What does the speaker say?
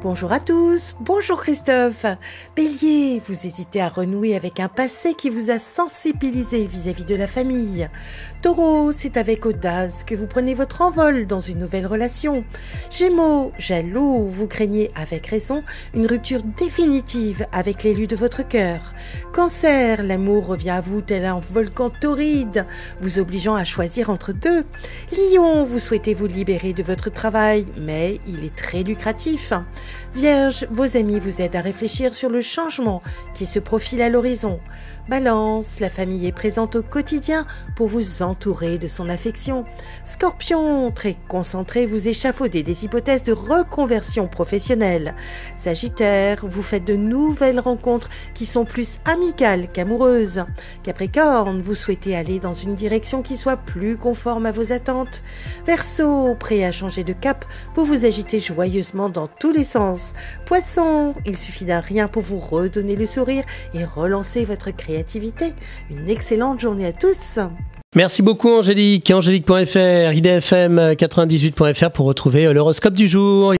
Bonjour à tous, bonjour Christophe. Bélier, vous hésitez à renouer avec un passé qui vous a sensibilisé vis-à-vis de la famille. Taureau, c'est avec audace que vous prenez votre envol dans une nouvelle relation. Gémeaux, jaloux, vous craignez avec raison une rupture définitive avec l'élu de votre cœur. Cancer, l'amour revient à vous tel un volcan torride, vous obligeant à choisir entre deux. Lion, vous souhaitez vous libérer de votre travail, mais il est très lucratif. Vierge, vos amis vous aident à réfléchir sur le changement qui se profile à l'horizon. Balance, la famille est présente au quotidien pour vous entourer de son affection. Scorpion, très concentré, vous échafaudez des hypothèses de reconversion professionnelle. Sagittaire, vous faites de nouvelles rencontres qui sont plus amicales qu'amoureuses. Capricorne, vous souhaitez aller dans une direction qui soit plus conforme à vos attentes. Verseau, prêt à changer de cap, vous vous agitez joyeusement dans tous les sens. Poisson, il suffit d'un rien pour vous redonner le sourire et relancer votre créativité. Une excellente journée à tous. Merci beaucoup Angélique. Angélique.fr, IDFM98.fr pour retrouver l'horoscope du jour.